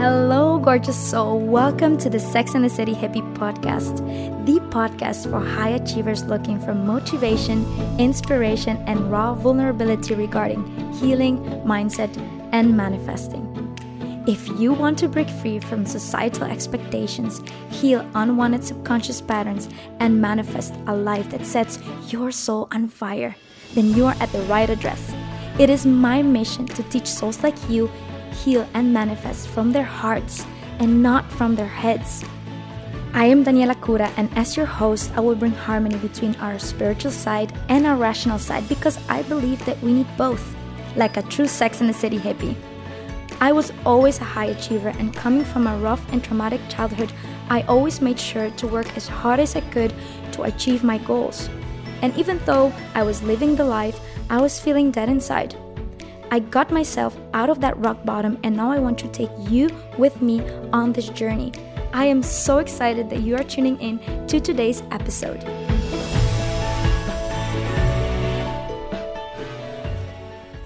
Hello, gorgeous soul. Welcome to the Sex and the City Hippie Podcast, the podcast for high achievers looking for motivation, inspiration, and raw vulnerability regarding healing, mindset, and manifesting. If you want to break free from societal expectations, heal unwanted subconscious patterns, and manifest a life that sets your soul on fire, then you are at the right address. It is my mission to teach souls like you heal and manifest from their hearts and not from their heads. I am Daniela Cura, and as your host, I will bring harmony between our spiritual side and our rational side because I believe that we need both, like a true Sex and the City hippie. I was always a high achiever, and coming from a rough and traumatic childhood, I always made sure to work as hard as I could to achieve my goals. And even though I was living the life, I was feeling dead inside. I got myself out of that rock bottom, and now I want to take you with me on this journey. I am so excited that you are tuning in to today's episode.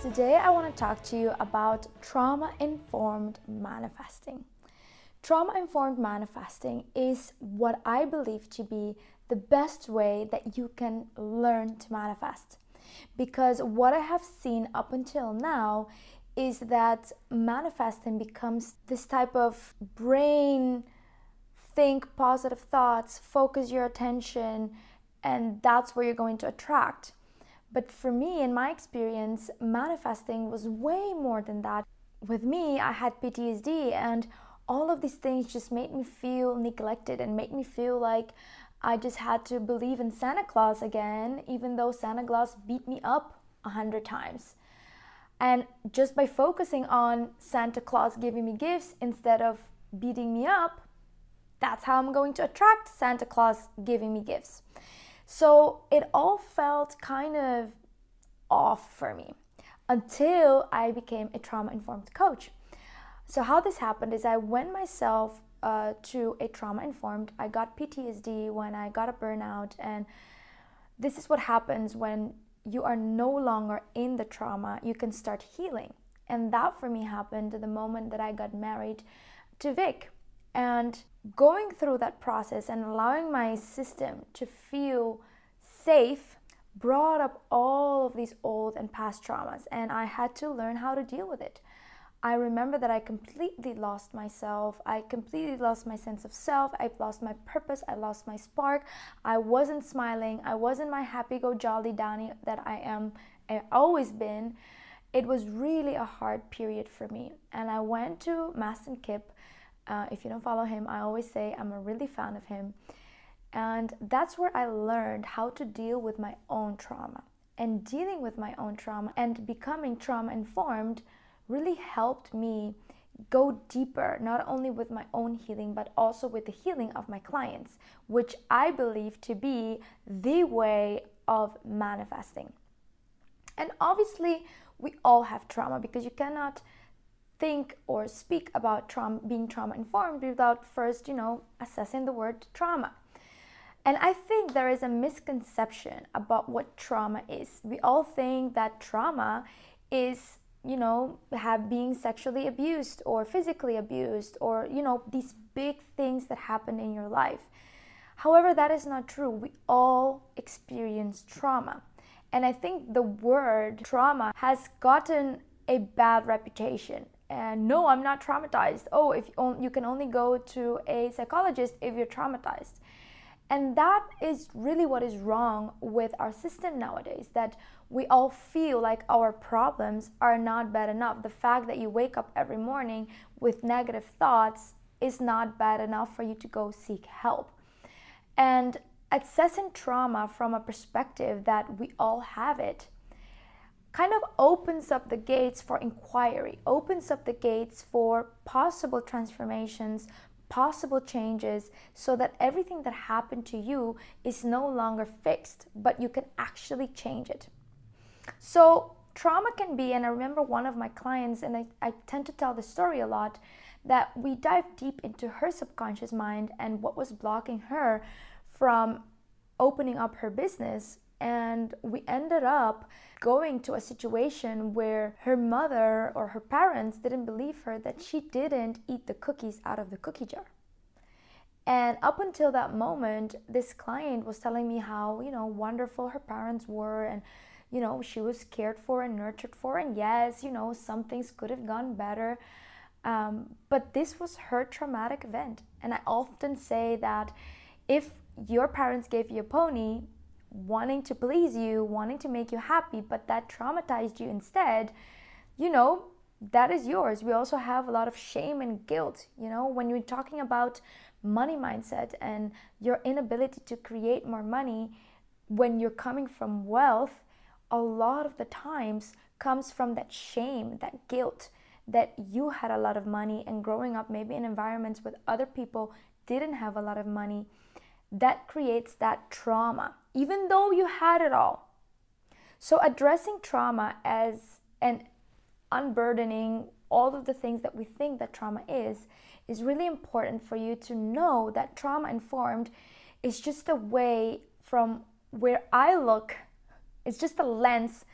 Today I want to talk to you about trauma-informed manifesting. Trauma-informed manifesting is what I believe to be the best way that you can learn to manifest. Because what I have seen up until now is that manifesting becomes this type of brain, think positive thoughts, focus your attention, and that's where you're going to attract. But for me, in my experience, manifesting was way more than that. With me, I had PTSD, and all of these things just made me feel neglected and made me feel like I just had to believe in Santa Claus again, even though Santa Claus beat me up 100 times. And just by focusing on Santa Claus giving me gifts instead of beating me up, that's how I'm going to attract Santa Claus giving me gifts. So it all felt kind of off for me until I became a trauma-informed coach. So how this happened is I went myself to a trauma-informed. I got PTSD when I got a burnout, and this is what happens when you are no longer in the trauma. You can start healing, and that for me happened the moment that I got married to Vic. And going through that process and allowing my system to feel safe brought up all of these old and past traumas, and I had to learn how to deal with it. I remember that I completely lost myself. I completely lost my sense of self. I lost my purpose. I lost my spark. I wasn't smiling. I wasn't my happy-go-jolly Dani that I am. I've always been. It was really a hard period for me. And I went to Masten Kip. If you don't follow him, I always say I'm a really fan of him. And that's where I learned how to deal with my own trauma. And dealing with my own trauma and becoming trauma-informed really helped me go deeper, not only with my own healing, but also with the healing of my clients, which I believe to be the way of manifesting. And obviously, we all have trauma because you cannot think or speak about trauma, being trauma-informed, without first, assessing the word trauma. And I think there is a misconception about what trauma is. We all think that trauma is being sexually abused or physically abused or, these big things that happen in your life. However, that is not true. We all experience trauma. And I think the word trauma has gotten a bad reputation. And no, I'm not traumatized. Oh, if you can only go to a psychologist if you're traumatized. And that is really what is wrong with our system nowadays, that we all feel like our problems are not bad enough. The fact that you wake up every morning with negative thoughts is not bad enough for you to go seek help. And assessing trauma from a perspective that we all have it kind of opens up the gates for inquiry, opens up the gates for possible transformations, possible changes, so that everything that happened to you is no longer fixed, but you can actually change it. So trauma can be, and I remember one of my clients, and I tend to tell the story a lot, that we dive deep into her subconscious mind and what was blocking her from opening up her business And we ended up going to a situation where her mother or her parents didn't believe her that she didn't eat the cookies out of the cookie jar. And up until that moment, this client was telling me how, you know, wonderful her parents were, and, you know, she was cared for and nurtured for, and yes, you know, some things could have gone better. But this was her traumatic event. And I often say that if your parents gave you a pony, wanting to please you, wanting to make you happy, but that traumatized you instead, you know, that is yours. We also have a lot of shame and guilt, you know, when you're talking about money mindset and your inability to create more money when you're coming from wealth, a lot of the times comes from that shame, that guilt, that you had a lot of money and growing up maybe in environments with other people didn't have a lot of money. That creates that trauma, even though you had it all. So addressing trauma as an unburdening all of the things that we think that trauma is really important for you to know that trauma-informed is just a way from where I look, it's just a lens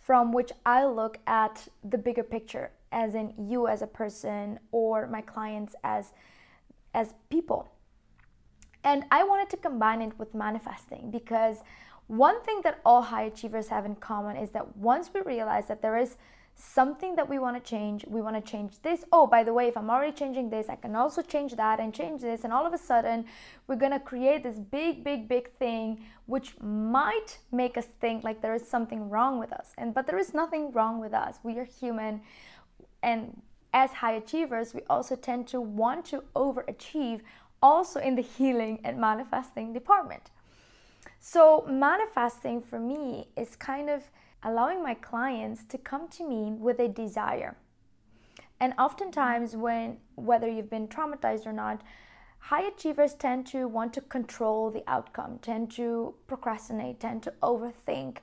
from which I look at the bigger picture, as in you as a person or my clients as people. And I wanted to combine it with manifesting, because one thing that all high achievers have in common is that once we realize that there is something that we want to change this. Oh, by the way, if I'm already changing this, I can also change that and change this. And all of a sudden, we're going to create this big, big, big thing, which might make us think like there is something wrong with us. But there is nothing wrong with us. We are human. And as high achievers, we also tend to want to overachieve, also in the healing and manifesting department. So manifesting for me is kind of allowing my clients to come to me with a desire. And oftentimes when, whether you've been traumatized or not, high achievers tend to want to control the outcome, tend to procrastinate, tend to overthink,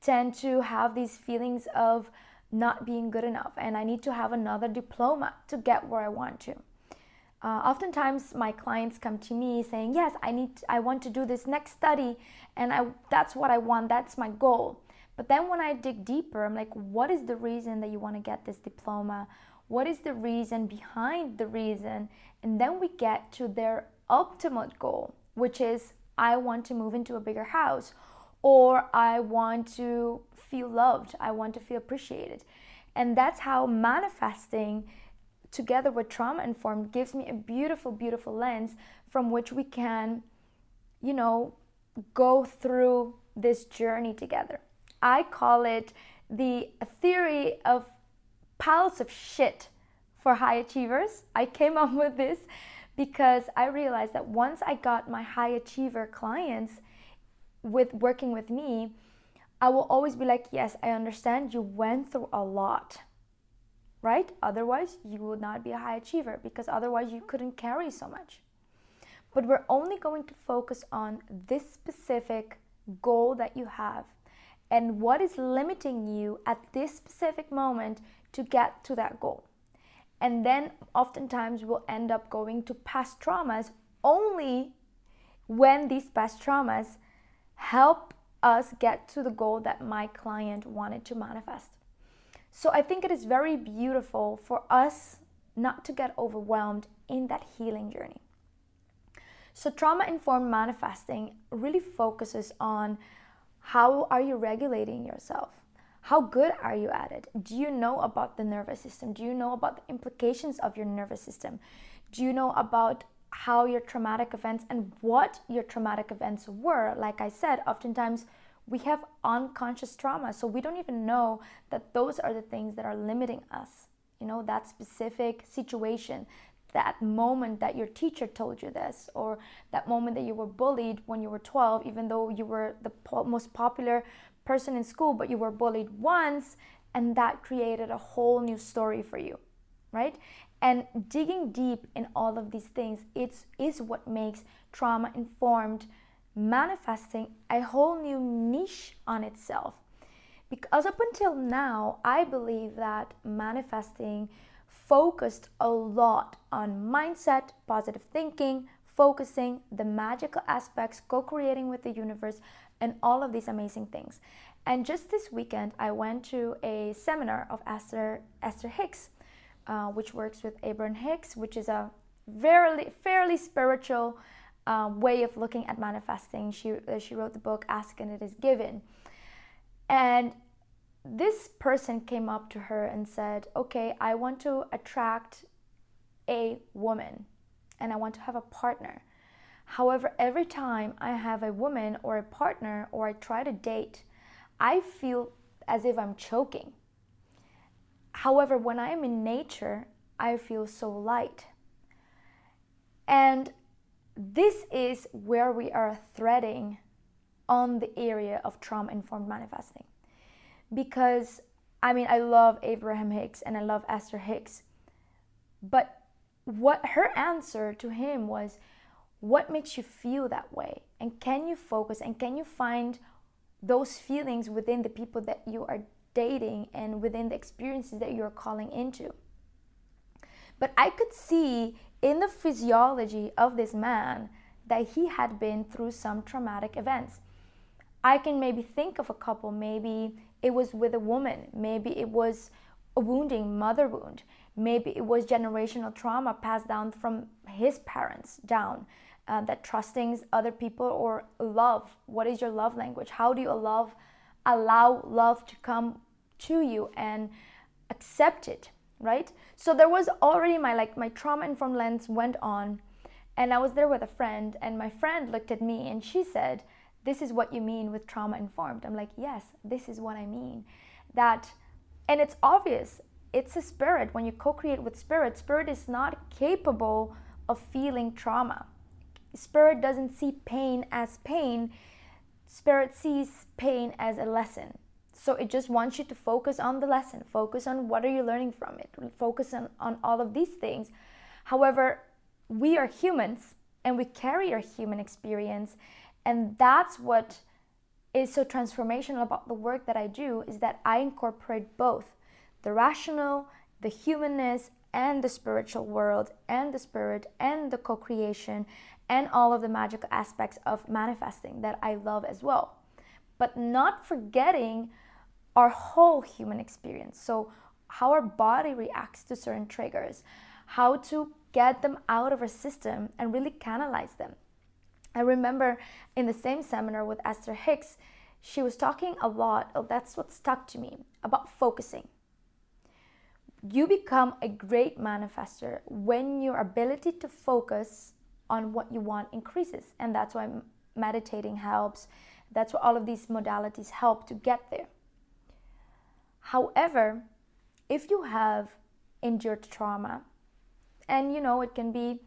tend to have these feelings of not being good enough, and I need to have another diploma to get where I want to. Oftentimes my clients come to me saying, yes, I want to do this next study, and that's what I want, that's my goal. But then when I dig deeper, I'm like, what is the reason that you want to get this diploma? What is the reason behind the reason? And then we get to their ultimate goal, which is, I want to move into a bigger house, or I want to feel loved, I want to feel appreciated. And that's how manifesting together with trauma-informed gives me a beautiful, beautiful lens from which we can, you know, go through this journey together. I call it the theory of piles of shit for high achievers. I came up with this because I realized that once I got my high achiever clients with working with me, I will always be like, yes, I understand you went through a lot, right? Otherwise, you would not be a high achiever, because otherwise you couldn't carry so much. But we're only going to focus on this specific goal that you have and what is limiting you at this specific moment to get to that goal. And then oftentimes we'll end up going to past traumas only when these past traumas help us get to the goal that my client wanted to manifest. So I think it is very beautiful for us not to get overwhelmed in that healing journey. So trauma-informed manifesting really focuses on, how are you regulating yourself? How good are you at it? Do you know about the nervous system? Do you know about the implications of your nervous system? Do you know about how your traumatic events and what your traumatic events were? Like I said, oftentimes we have unconscious trauma, so we don't even know that those are the things that are limiting us. You know, that specific situation, that moment that your teacher told you this, or that moment that you were bullied when you were 12, even though you were the most popular person in school, but you were bullied once, and that created a whole new story for you, right? And digging deep in all of these things, is what makes trauma-informed manifesting a whole new niche on itself. Because up until now, I believe that manifesting focused a lot on mindset, positive thinking, focusing, the magical aspects, co-creating with the universe, and all of these amazing things. And just this weekend, I went to a seminar of Esther Hicks, which works with Abraham Hicks, which is a fairly spiritual way of looking at manifesting. She wrote the book, Ask and It Is Given. And this person came up to her and said, okay, I want to attract a woman and I want to have a partner. However, every time I have a woman or a partner or I try to date, I feel as if I'm choking. However, when I am in nature, I feel so light. And this is where we are threading on the area of trauma-informed manifesting. Because, I mean, I love Abraham Hicks and I love Esther Hicks, but what her answer to him was, what makes you feel that way? And can you focus and can you find those feelings within the people that you are dating and within the experiences that you're calling into? But I could see in the physiology of this man that he had been through some traumatic events. I can maybe think of a couple, maybe it was with a woman, maybe it was a wounding, mother wound, maybe it was generational trauma passed down from his parents down. That trusting other people or love. What is your love language? How do you allow love to come to you and accept it, right? So there was already my trauma-informed lens went on, and I was there with a friend, and my friend looked at me and she said, this is what you mean with trauma-informed. I'm like, yes, this is what I mean. That, and it's obvious, it's a spirit. When you co-create with spirit, spirit is not capable of feeling trauma. Spirit doesn't see pain as pain. Spirit sees pain as a lesson. So it just wants you to focus on the lesson, focus on what are you learning from it, focus on all of these things. However, we are humans and we carry our human experience, and that's what is so transformational about the work that I do, is that I incorporate both the rational, the humanness, and the spiritual world and the spirit and the co-creation and all of the magical aspects of manifesting that I love as well, but not forgetting our whole human experience. So how our body reacts to certain triggers, how to get them out of our system and really canalize them. I remember in the same seminar with Esther Hicks, she was talking a lot, oh, that's what stuck to me, about focusing. You become a great manifester when your ability to focus on what you want increases, and that's why meditating helps. That's why all of these modalities help to get there. However, if you have endured trauma, and you know it can be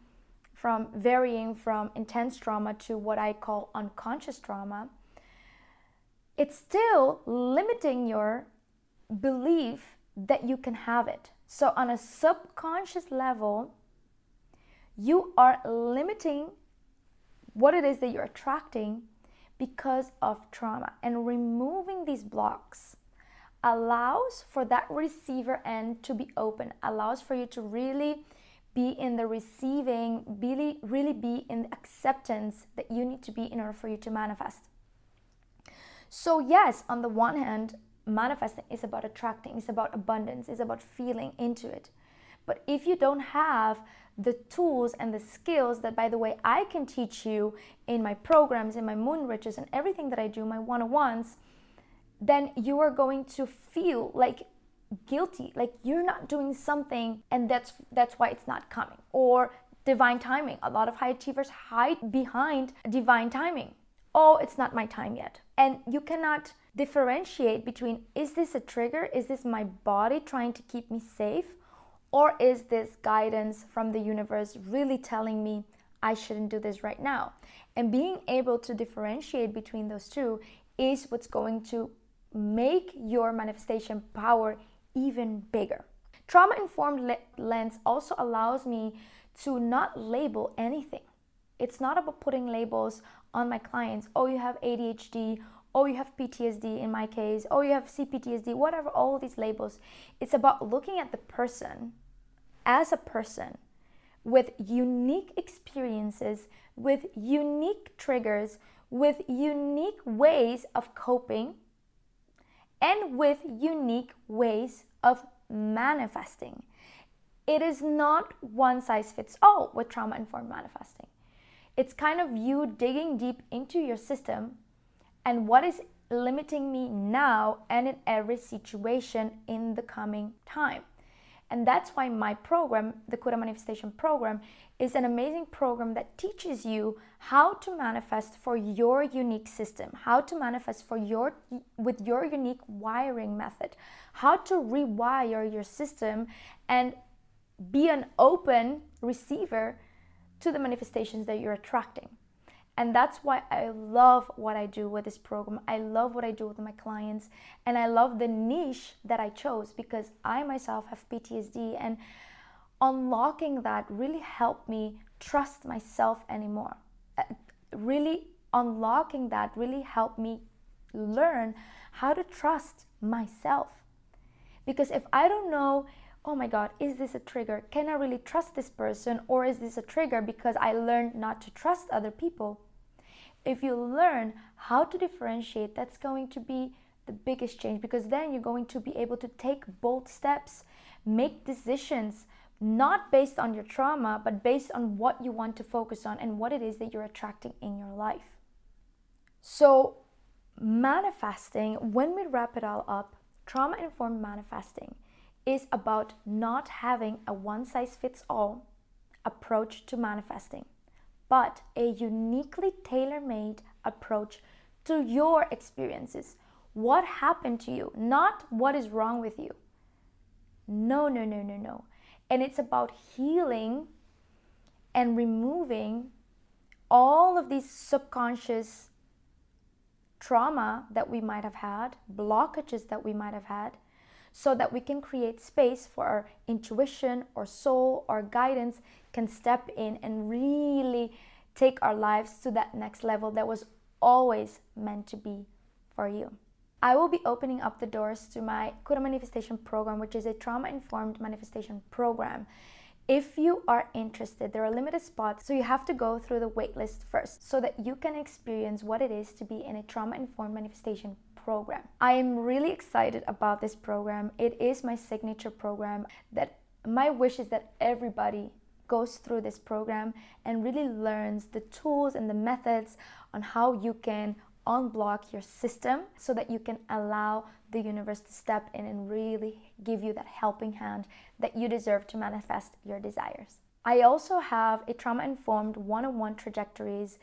varying from intense trauma to what I call unconscious trauma, it's still limiting your belief that you can have it. So on a subconscious level, you are limiting what it is that you're attracting because of trauma. And removing these blocks allows for that receiver end to be open, allows for you to really be in the receiving, really be in the acceptance that you need to be in order for you to manifest. So yes, on the one hand, manifesting is about attracting, it's about abundance, it's about feeling into it. But if you don't have the tools and the skills that, by the way, I can teach you in my programs, in my Moon Riches and everything that I do, my one-on-ones, then you are going to feel like guilty, like you're not doing something and that's why it's not coming. Or divine timing. A lot of high achievers hide behind divine timing. Oh, it's not my time yet. And you cannot differentiate between, is this a trigger? Is this my body trying to keep me safe? Or is this guidance from the universe really telling me I shouldn't do this right now? And being able to differentiate between those two is what's going to make your manifestation power even bigger. Trauma-informed lens also allows me to not label anything. It's not about putting labels on my clients. Oh, you have ADHD. Oh, you have PTSD in my case. Oh, you have CPTSD, whatever, all these labels. It's about looking at the person as a person with unique experiences, with unique triggers, with unique ways of coping and with unique ways of manifesting. It is not one size fits all with trauma-informed manifesting. It's kind of you digging deep into your system and what is limiting me now and in every situation in the coming time. And that's why my program, the Cura Manifestation program, is an amazing program that teaches you how to manifest for your unique system, how to manifest for your, with your unique wiring method, how to rewire your system and be an open receiver to the manifestations that you're attracting. And that's why I love what I do with this program. I love what I do with my clients. And I love the niche that I chose because I myself have PTSD, and unlocking that really helped me trust myself anymore. Really unlocking that really helped me learn how to trust myself. Because if I don't know, oh my God, is this a trigger? Can I really trust this person? Or is this a trigger because I learned not to trust other people? If you learn how to differentiate, that's going to be the biggest change, because then you're going to be able to take bold steps, make decisions, not based on your trauma, but based on what you want to focus on and what it is that you're attracting in your life. So manifesting, when we wrap it all up, trauma-informed manifesting is about not having a one-size-fits-all approach to manifesting, but a uniquely tailor-made approach to your experiences. What happened to you, not what is wrong with you. No, no, no, no, no. And it's about healing and removing all of these subconscious trauma that we might have had, blockages that we might have had, so that we can create space for our intuition or soul or guidance can step in and really take our lives to that next level that was always meant to be for you. I will be opening up the doors to my Cura Manifestation program, which is a trauma-informed manifestation program. If you are interested, there are limited spots, so you have to go through the waitlist first so that you can experience what it is to be in a trauma-informed manifestation program. I am really excited about this program. It is my signature program. That my wish is that everybody goes through this program and really learns the tools and the methods on how you can unblock your system so that you can allow the universe to step in and really give you that helping hand that you deserve to manifest your desires. I also have a trauma-informed one-on-one trajectories.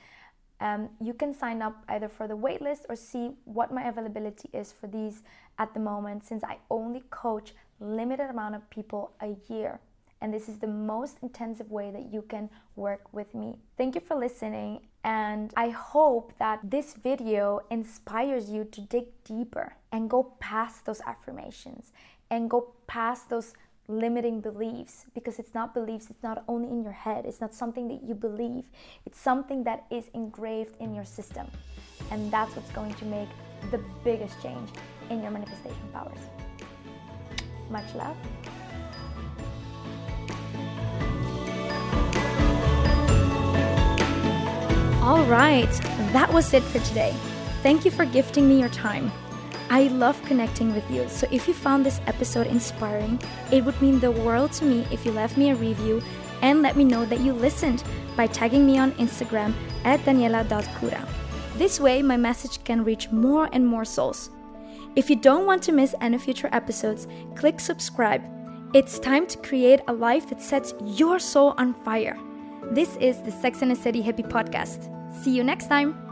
You can sign up either for the waitlist or see what my availability is for these at the moment, since I only coach limited amount of people a year. And this is the most intensive way that you can work with me. Thank you for listening. And I hope that this video inspires you to dig deeper and go past those affirmations and go past those limiting beliefs, because it's not beliefs, it's not only in your head, it's not something that you believe, it's something that is engraved in your system. And that's what's going to make the biggest change in your manifestation powers. Much love. All right, that was it for today. Thank you for gifting me your time. I love connecting with you, so if you found this episode inspiring, it would mean the world to me if you left me a review and let me know that you listened by tagging me on Instagram at daniela.cura. This way, my message can reach more and more souls. If you don't want to miss any future episodes, click subscribe. It's time to create a life that sets your soul on fire. This is the Sex and the City Hippie Podcast. See you next time.